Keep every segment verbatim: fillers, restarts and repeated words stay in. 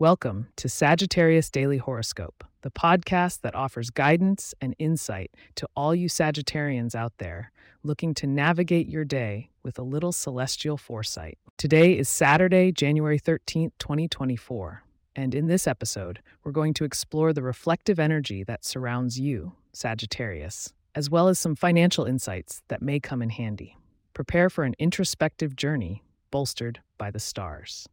Welcome to Sagittarius Daily Horoscope, the podcast that offers guidance and insight to all you Sagittarians out there looking to navigate your day with a little celestial foresight. Today is Saturday, January thirteenth, twenty twenty-four, and in this episode, we're going to explore the reflective energy that surrounds you, Sagittarius, as well as some financial insights that may come in handy. Prepare for an introspective journey bolstered by the stars.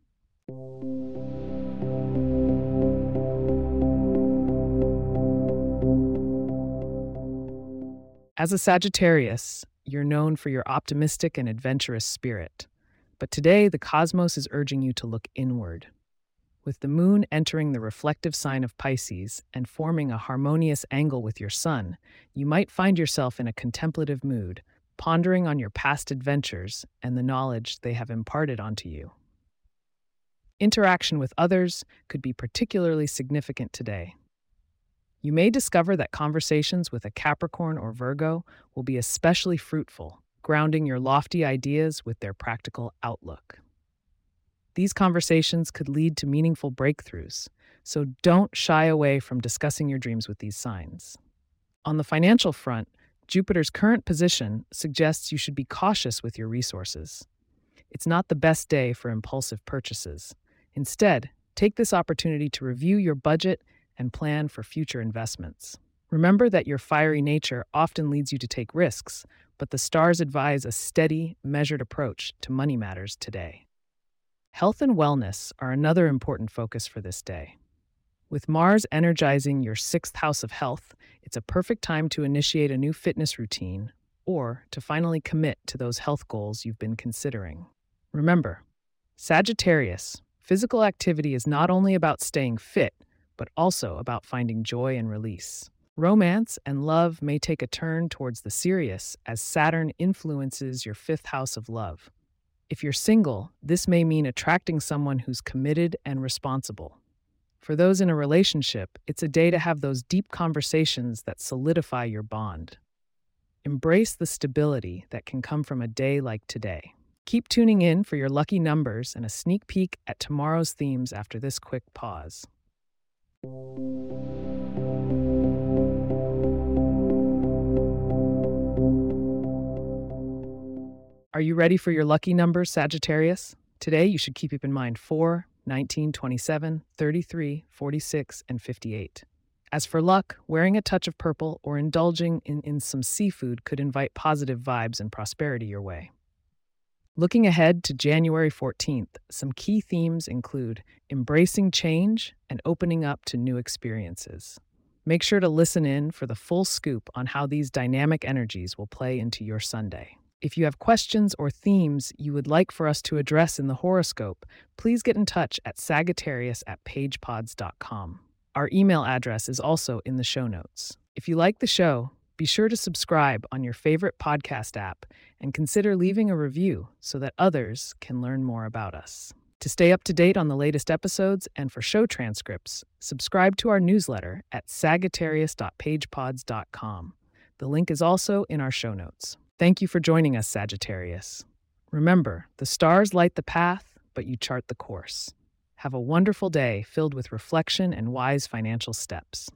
As a Sagittarius, you're known for your optimistic and adventurous spirit. But today, the cosmos is urging you to look inward. With the moon entering the reflective sign of Pisces and forming a harmonious angle with your sun, you might find yourself in a contemplative mood, pondering on your past adventures and the knowledge they have imparted onto you. Interaction with others could be particularly significant today. You may discover that conversations with a Capricorn or Virgo will be especially fruitful, grounding your lofty ideas with their practical outlook. These conversations could lead to meaningful breakthroughs, so don't shy away from discussing your dreams with these signs. On the financial front, Jupiter's current position suggests you should be cautious with your resources. It's not the best day for impulsive purchases. Instead, take this opportunity to review your budget and plan for future investments. Remember that your fiery nature often leads you to take risks, but the stars advise a steady, measured approach to money matters today. Health and wellness are another important focus for this day. With Mars energizing your sixth house of health, it's a perfect time to initiate a new fitness routine or to finally commit to those health goals you've been considering. Remember, Sagittarius, physical activity is not only about staying fit, but also about finding joy and release. Romance and love may take a turn towards the serious as Saturn influences your fifth house of love. If you're single, this may mean attracting someone who's committed and responsible. For those in a relationship, it's a day to have those deep conversations that solidify your bond. Embrace the stability that can come from a day like today. Keep tuning in for your lucky numbers and a sneak peek at tomorrow's themes after this quick pause. Are you ready for your lucky numbers, Sagittarius? Today you should keep in mind four, nineteen, twenty-seven, thirty-three, forty-six, and fifty-eight. As for luck, wearing a touch of purple or indulging in, in some seafood could invite positive vibes and prosperity your way. Looking ahead to January fourteenth, some key themes include embracing change and opening up to new experiences. Make sure to listen in for the full scoop on how these dynamic energies will play into your Sunday. If you have questions or themes you would like for us to address in the horoscope, please get in touch at sagittarius at pagepods dot com. Our email address is also in the show notes. If you like the show, be sure to subscribe on your favorite podcast app and consider leaving a review so that others can learn more about us. To stay up to date on the latest episodes and for show transcripts, subscribe to our newsletter at sagittarius dot pagepods dot com. The link is also in our show notes. Thank you for joining us, Sagittarius. Remember, the stars light the path, but you chart the course. Have a wonderful day filled with reflection and wise financial steps.